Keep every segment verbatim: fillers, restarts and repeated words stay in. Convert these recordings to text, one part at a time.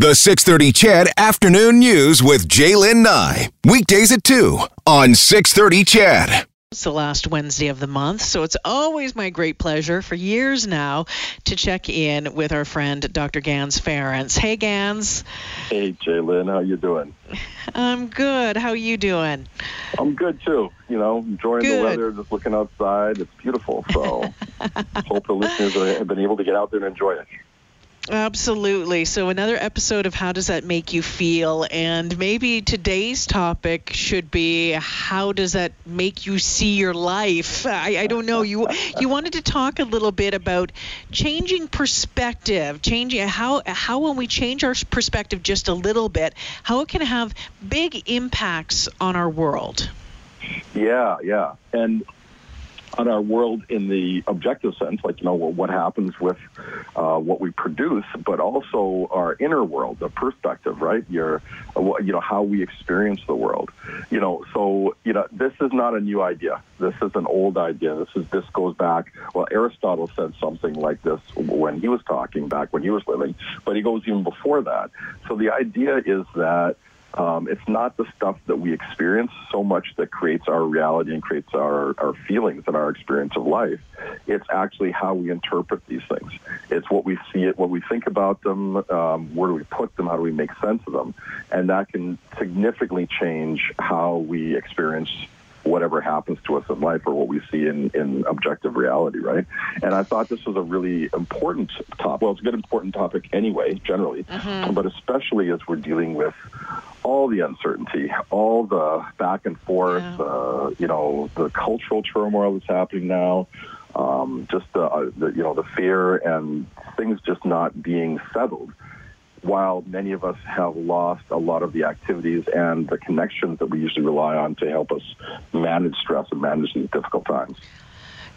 The six thirty Chad Afternoon News with Jalen Nye. Weekdays at two on six thirty Chad. It's the last Wednesday of the month, so it's always my great pleasure for years now to check in with our friend Doctor Ganz Ferrance. Hey, Ganz. Hey, Jalen. How you doing? I'm good. How you doing? I'm good, too. You know, enjoying good. The weather, just looking outside. It's beautiful, so hope the listeners have been able to get out there and enjoy it. Absolutely. So another episode of How Does That Make You Feel? And maybe today's topic should be, how does that make you see your life? I, I don't know. You you wanted to talk a little bit about changing perspective, changing how, how when we change our perspective just a little bit, how it can have big impacts on our world. Yeah, yeah. And on our world in the objective sense, like, you know, what happens with uh, what we produce, but also our inner world, the perspective, right? Your, you know, how we experience the world. You know, so, you know, this is not a new idea. This is an old idea. This is, this goes back, well, Aristotle said something like this when he was talking back when he was living, but he goes even before that. So the idea is that Um, it's not the stuff that we experience so much that creates our reality and creates our, our feelings and our experience of life. It's actually how we interpret these things. It's what we see, it, what we think about them, um, where do we put them, how do we make sense of them. And that can significantly change how we experience whatever happens to us in life or what we see in, in objective reality, right? And I thought this was a really important topic. Well, it's a good important topic anyway, generally, mm-hmm. but especially as we're dealing with all the uncertainty, all the back and forth, yeah. uh, you know, the cultural turmoil that's happening now, um, just the, uh, the, you know, the fear and things just not being settled. While many of us have lost a lot of the activities and the connections that we usually rely on to help us manage stress and manage these difficult times.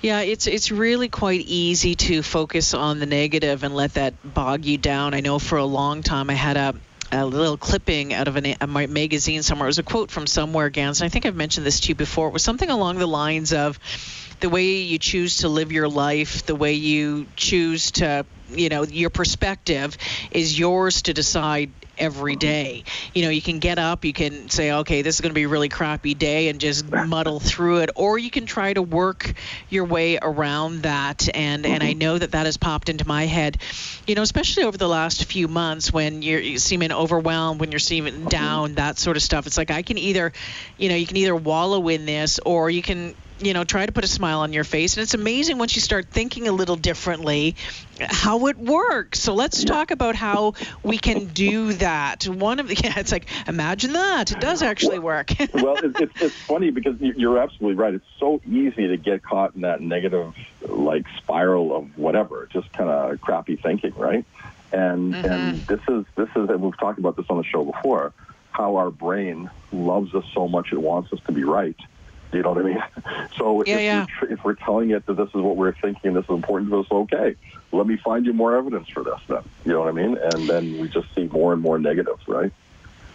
Yeah, it's it's really quite easy to focus on the negative and let that bog you down. I know for a long time I had a a little clipping out of an, a magazine somewhere. It was a quote from somewhere, Ganz, and I think I've mentioned this to you before. It was something along the lines of the way you choose to live your life, the way you choose to, you know, your perspective is yours to decide every day. You know, you can get up, you can say, okay, this is going to be a really crappy day and just muddle through it, or you can try to work your way around that. And mm-hmm. and I know that that has popped into my head, you know, especially over the last few months when you're you seeming overwhelmed, when you're seeming down, that sort of stuff. It's like, I can either, you know, you can either wallow in this, or you can, you know, try to put a smile on your face. And it's amazing once you start thinking a little differently how it works. So let's talk about how we can do that. One of the, yeah, it's like, imagine that. It does actually work. Well, it's, it's, it's funny because you're absolutely right. It's so easy to get caught in that negative, like, spiral of whatever, just kind of crappy thinking, right? And mm-hmm. and this is, this is, and we've talked about this on the show before, how our brain loves us so much it wants us to be right. You know what I mean? So yeah, if, yeah. We're, if we're telling it that this is what we're thinking, this is important to us, okay, let me find you more evidence for this then. You know what I mean? And then we just see more and more negatives, right?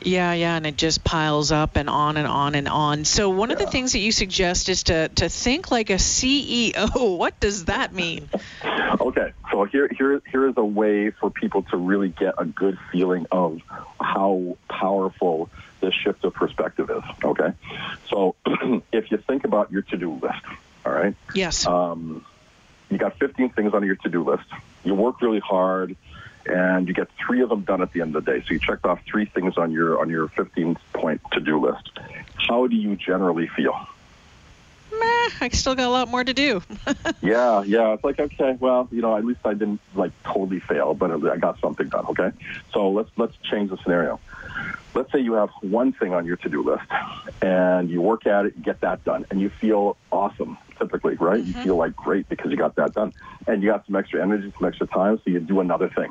Yeah, yeah, and it just piles up and on and on and on. So one yeah. of the things that you suggest is to, to think like a C E O. What does that mean? Okay, so here here here is a way for people to really get a good feeling of how powerful this shift of perspective is, okay? So if you think about your to-do list, all right? Yes. Um, you got fifteen things on your to-do list. You work really hard, and you get three of them done at the end of the day. So you checked off three things on your on your fifteen-point to-do list. How do you generally feel? Meh, I still got a lot more to do. yeah, yeah. It's like, okay, well, you know, at least I didn't, like, totally fail, but I got something done, okay? So let's let's change the scenario. Let's say you have one thing on your to-do list, and you work at it, you get that done, and you feel awesome, typically, right? Mm-hmm. You feel, like, great because you got that done. And you got some extra energy, some extra time, so you do another thing.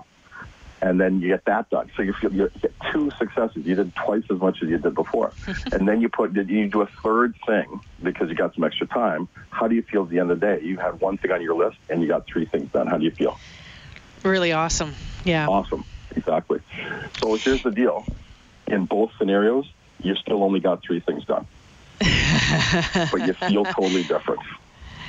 And then you get that done. So you feel you get two successes. You did twice as much as you did before. And then you put you do a third thing because you got some extra time. How do you feel at the end of the day? You had one thing on your list and you got three things done. How do you feel? Really awesome. Yeah. Awesome. Exactly. So here's the deal. In both scenarios, you still only got three things done. But you feel totally different.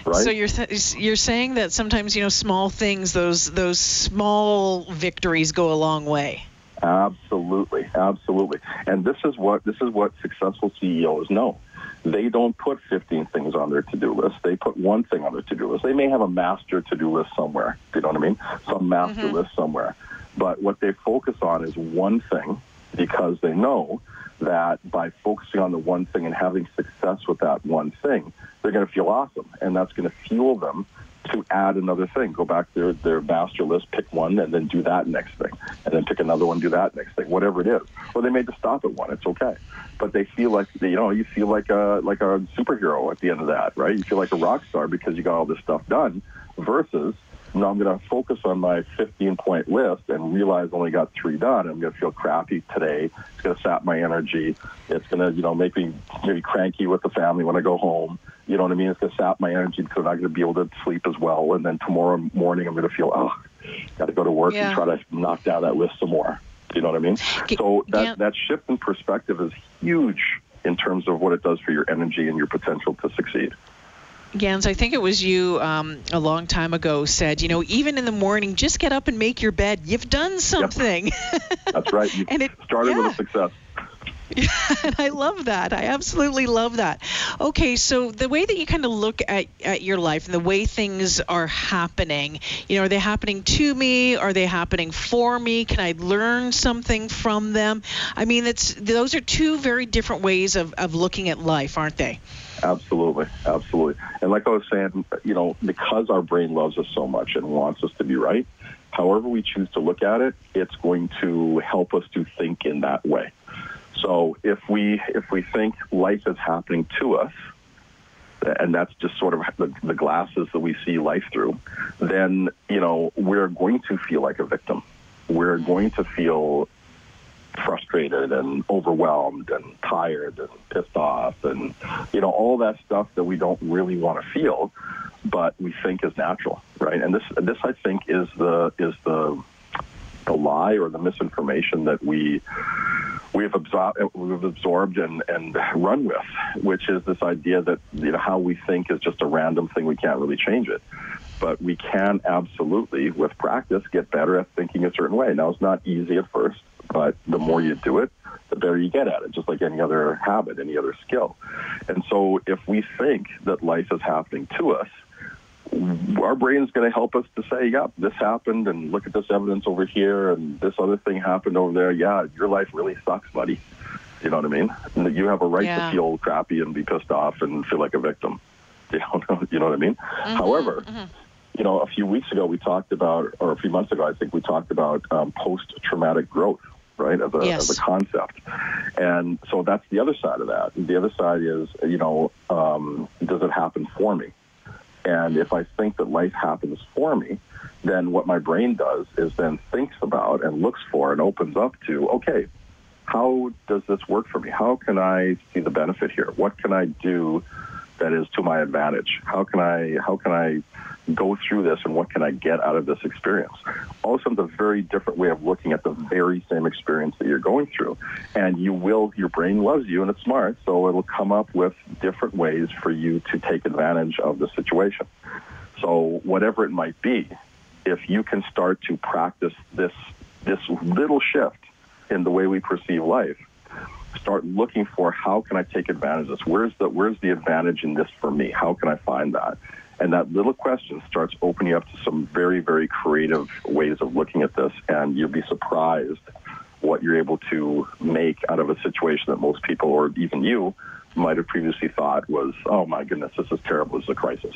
Right? So you're th- you're saying that sometimes, you know, small things, those those small victories go a long way. Absolutely, absolutely. And this is what this is what successful C E Os know. They don't put fifteen things on their to-do list. They put one thing on their to-do list. They may have a master to-do list somewhere. You know what I mean? Some master mm-hmm. list somewhere. But what they focus on is one thing, because they know that by focusing on the one thing and having success with that one thing, they're going to feel awesome, and that's going to fuel them to add another thing, go back to their, their master list, pick one, and then do that next thing, and then pick another one, do that next thing, whatever it is. Or they may just stop at one. It's okay. But they feel like, you know, you feel like a, like a superhero at the end of that, right? You feel like a rock star because you got all this stuff done versus, no, I'm going to focus on my fifteen-point list and realize I only got three done. I'm going to feel crappy today. It's going to sap my energy. It's going to, you know, make me maybe cranky with the family when I go home. You know what I mean? It's going to sap my energy because I'm not going to be able to sleep as well. And then tomorrow morning, I'm going to feel, oh, got to go to work yeah. and try to knock down that list some more. You know what I mean? So that, yeah. that shift in perspective is huge in terms of what it does for your energy and your potential to succeed. Ganz, I think it was you um, a long time ago said, you know, even in the morning, just get up and make your bed. You've done something. Yep. That's right. You and it started yeah. with a success. Yeah, and I love that. I absolutely love that. Okay, so the way that you kind of look at, at your life and the way things are happening, you know, are they happening to me? Are they happening for me? Can I learn something from them? I mean, it's those are two very different ways of, of looking at life, aren't they? Absolutely, absolutely. And like I was saying, you know, because our brain loves us so much and wants us to be right, however we choose to look at it, it's going to help us to think in that way. So if we if we think life is happening to us, and that's just sort of the, the glasses that we see life through, then, you know, we're going to feel like a victim. We're going to feel frustrated and overwhelmed and tired and pissed off and, you know, all that stuff that we don't really want to feel, but we think is natural, right? And this this I think is the is the the lie or the misinformation that we we've absorbed we've absorbed and, and run with, which is this idea that, you know, how we think is just a random thing, we can't really change it. But we can absolutely, with practice, get better at thinking a certain way. Now, it's not easy at first, but the more you do it, the better you get at it, just like any other habit, any other skill. And so if we think that life is happening to us, our brain is going to help us to say, yeah, this happened, and look at this evidence over here, and this other thing happened over there. Yeah, your life really sucks, buddy. You know what I mean? And you have a right yeah. to feel crappy and be pissed off and feel like a victim. You know, you know what I mean? Mm-hmm, However... Mm-hmm. You know, a few weeks ago we talked about, or a few months ago, I think we talked about um, post-traumatic growth, right, as a, yes. as a concept. And so that's the other side of that. The other side is, you know, um, does it happen for me? And if I think that life happens for me, then what my brain does is then thinks about and looks for and opens up to, okay, how does this work for me? How can I see the benefit here? What can I do that is to my advantage? How can I how can I go through this, and what can I get out of this experience? All of a sudden, it's a very different way of looking at the very same experience that you're going through. And you will, your brain loves you, and it's smart, so it'll come up with different ways for you to take advantage of the situation. So whatever it might be, if you can start to practice this this little shift in the way we perceive life, start looking for how can I take advantage of this? Where's the where's the advantage in this for me? How can I find that? And that little question starts opening up to some very, very creative ways of looking at this, and you'll be surprised what you're able to make out of a situation that most people, or even you, might have previously thought was, oh my goodness, this is terrible, it's a crisis.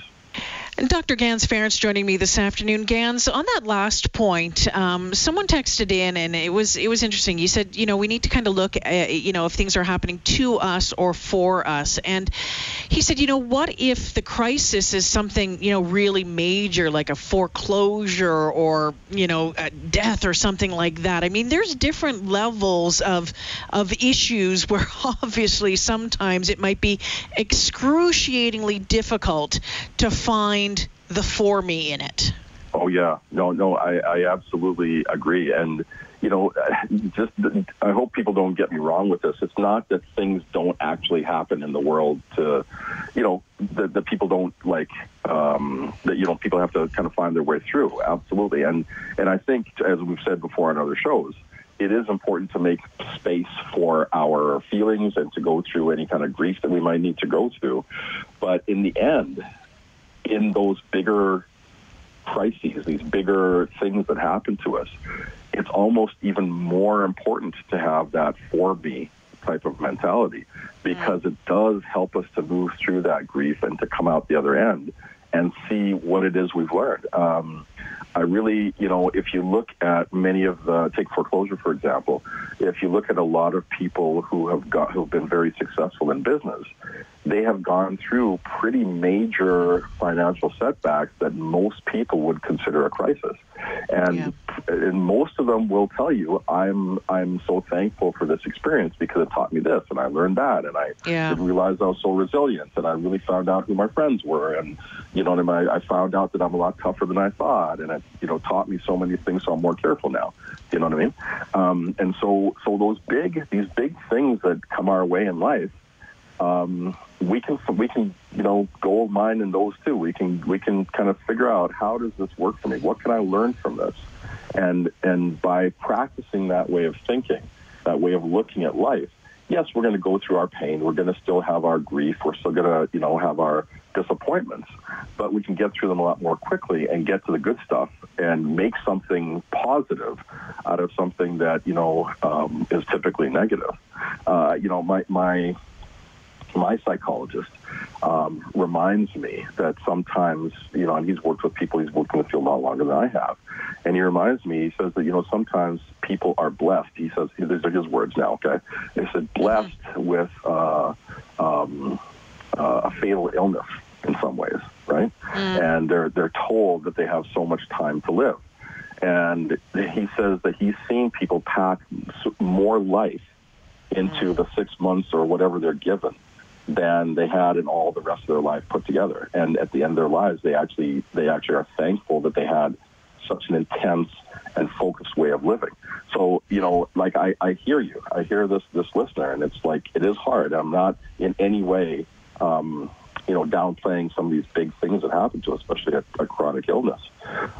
And Doctor Ganz Ferrance joining me this afternoon. Ganz, on that last point, um, someone texted in, and it was it was interesting. You said, you know, we need to kind of look at, you know, if things are happening to us or for us. And he said, you know, what if the crisis is something, you know, really major, like a foreclosure or, you know, a death or something like that? I mean, there's different levels of of issues where obviously sometimes it might be excruciatingly difficult to find the for me in it. Oh yeah, no, no, I, I absolutely agree. And you know, just I hope people don't get me wrong with this. It's not that things don't actually happen in the world to, you know, that, that people don't like, um, that you know, people have to kind of find their way through. Absolutely, and and I think as we've said before on other shows, it is important to make space for our feelings and to go through any kind of grief that we might need to go through. But in the end, in those bigger crises, these bigger things that happen to us, it's almost even more important to have that for me type of mentality, because it does help us to move through that grief and to come out the other end and see what it is we've learned. Um, I really, you know, if you look at many of the, take foreclosure, for example, if you look at a lot of people who have got, who've been very successful in business, they have gone through pretty major financial setbacks that most people would consider a crisis. And, yeah. and most of them will tell you, I'm I'm so thankful for this experience because it taught me this, and I learned that, and I yeah. didn't realize I was so resilient, and I really found out who my friends were, and, you know, and I, I found out that I'm a lot tougher than I thought, and it, you know, taught me so many things, so I'm more careful now. You know what I mean? Um, and so, so those big, these big things that come our way in life, Um, we can, we can, you know, gold mine in those too. We can, we can kind of figure out, how does this work for me? What can I learn from this? And and by practicing that way of thinking, that way of looking at life, yes, we're going to go through our pain. We're going to still have our grief. We're still going to, you know, have our disappointments, but we can get through them a lot more quickly and get to the good stuff and make something positive out of something that, you know, um, is typically negative. Uh, you know, my my. My psychologist um, reminds me that sometimes, you know, and he's worked with people, he's worked in the field a lot longer than I have, and he reminds me, he says that, you know, sometimes people are blessed. He says, these are his words now, okay? He said, blessed with uh, um, uh, a fatal illness in some ways, right? Mm. And they're they're told that they have so much time to live. And he says that he's seen people pack more life into mm. the six months or whatever they're given than they had in all the rest of their life put together. And at the end of their lives, they actually they actually are thankful that they had such an intense and focused way of living. So, you know, like I, I hear you. I hear this, this listener, and it's like, it is hard. I'm not in any way, um, you know, downplaying some of these big things that happen to us, especially a, a chronic illness.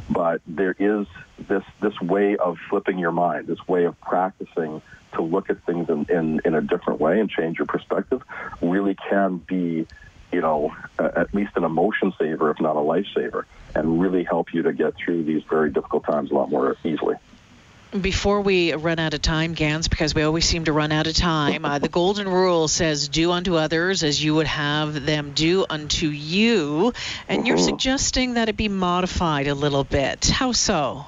But there is this this way of flipping your mind, this way of practicing to look at things in, in, in a different way and change your perspective really can be, you know, uh, at least an emotion saver, if not a lifesaver, and really help you to get through these very difficult times a lot more easily. Before we run out of time, Gans, because we always seem to run out of time, uh, the golden rule says, do unto others as you would have them do unto you. And mm-hmm. you're suggesting that it be modified a little bit. How so?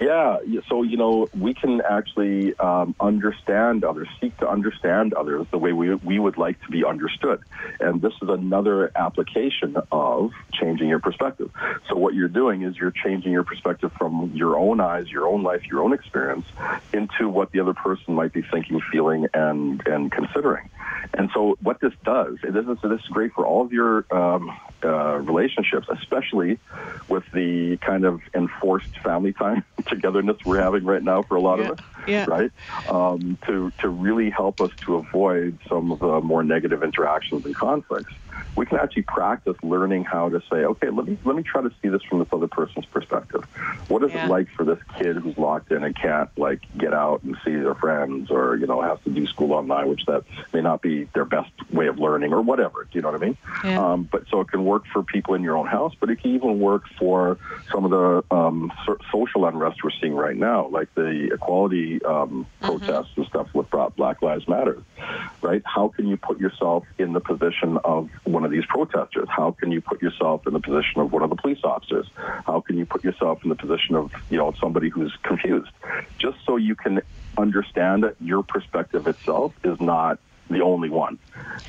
Yeah, so, you know, we can actually um, understand others, seek to understand others the way we we would like to be understood. And this is another application of changing your perspective. So what you're doing is you're changing your perspective from your own eyes, your own life, your own experience, into what the other person might be thinking, feeling, and, and considering. And so what this does, and this is, this is great for all of your um, uh, relationships, especially with the kind of enforced family time togetherness we're having right now for a lot yeah. of us, yeah. right? Um, to, to really help us to avoid some of the more negative interactions and conflicts, we can actually practice learning how to say, okay, let me let me try to see this from this other person's perspective. What is yeah. it like for this kid who's locked in and can't, like, get out and see their friends, or, you know, has to do school online, which that may not be their best way of learning, or whatever, do you know what I mean? Yeah. Um, but so it can work for people in your own house, but it can even work for some of the um, so- social unrest we're seeing right now, like the equality um, protests mm-hmm. and stuff with Black Lives Matter, right? How can you put yourself in the position of one of these protesters? How can you put yourself in the position of one of the police officers? How can you put yourself in the position of, you know, somebody who's confused? Just so you can understand that your perspective itself is not the only one.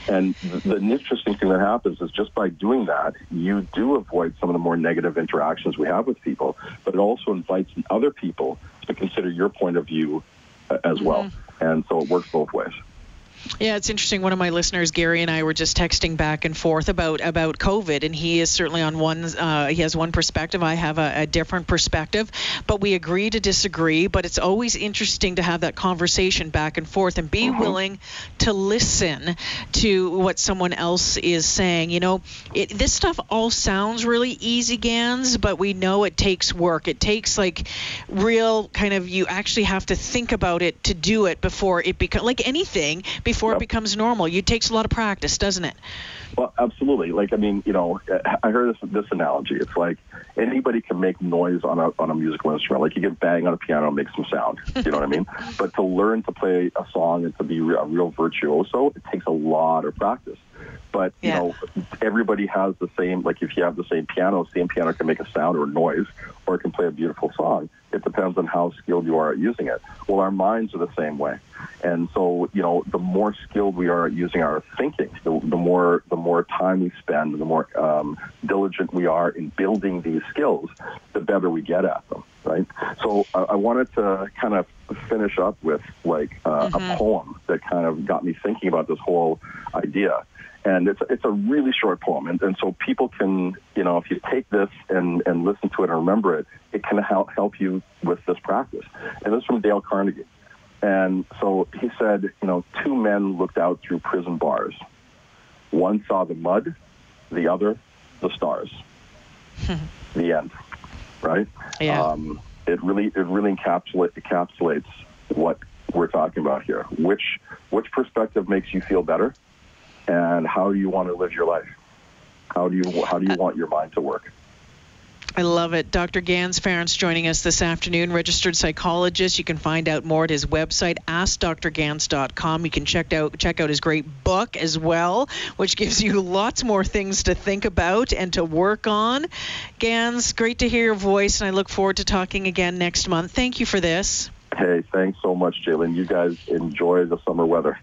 And the, the interesting thing that happens is just by doing that, you do avoid some of the more negative interactions we have with people, but it also invites other people to consider your point of view as well. Mm-hmm. And so it works both ways. Yeah, it's interesting. One of my listeners, Gary, and I were just texting back and forth about, about COVID, and he is certainly on one, uh, he has one perspective. I have a, a different perspective, but we agree to disagree. But it's always interesting to have that conversation back and forth and be mm-hmm. willing to listen to what someone else is saying. You know, it, this stuff all sounds really easy, Gans, but we know it takes work. It takes like real kind of, you actually have to think about it to do it before it becomes, like anything, before yep. it becomes normal. It takes a lot of practice, doesn't it? Well, absolutely. Like, I mean, you know, I heard this, this analogy. It's like anybody can make noise on a on a musical instrument. Like you can bang on a piano and make some sound. You know what I mean? But to learn to play a song and to be a real virtuoso, it takes a lot of practice. But, you yeah. know, everybody has the same, like if you have the same piano, same piano can make a sound or a noise, or it can play a beautiful song. It depends on how skilled you are at using it. Well, our minds are the same way. And so, you know, the more skilled we are at using our thinking, the, the more the more time we spend, the more um, diligent we are in building these skills, the better we get at them, right? So I, I wanted to kind of finish up with like uh, mm-hmm. a poem that kind of got me thinking about this whole idea. And it's it's a really short poem, and, and so people can, you know, if you take this and, and listen to it and remember it, it can help help you with this practice. And this is from Dale Carnegie. And so he said, you know, two men looked out through prison bars. One saw the mud, the other the stars. The end, right? Yeah. Um, it really it really encapsulate, encapsulates what we're talking about here. Which which perspective makes you feel better? And how do you want to live your life? How do you how do you want your mind to work? I love it. Doctor Ganz Ferrance joining us this afternoon, registered psychologist. You can find out more at his website, ask dr gans dot com. You can check out check out his great book as well, which gives you lots more things to think about and to work on. Ganz, great to hear your voice, and I look forward to talking again next month. Thank you for this. Hey, thanks so much, Jalen. You guys enjoy the summer weather.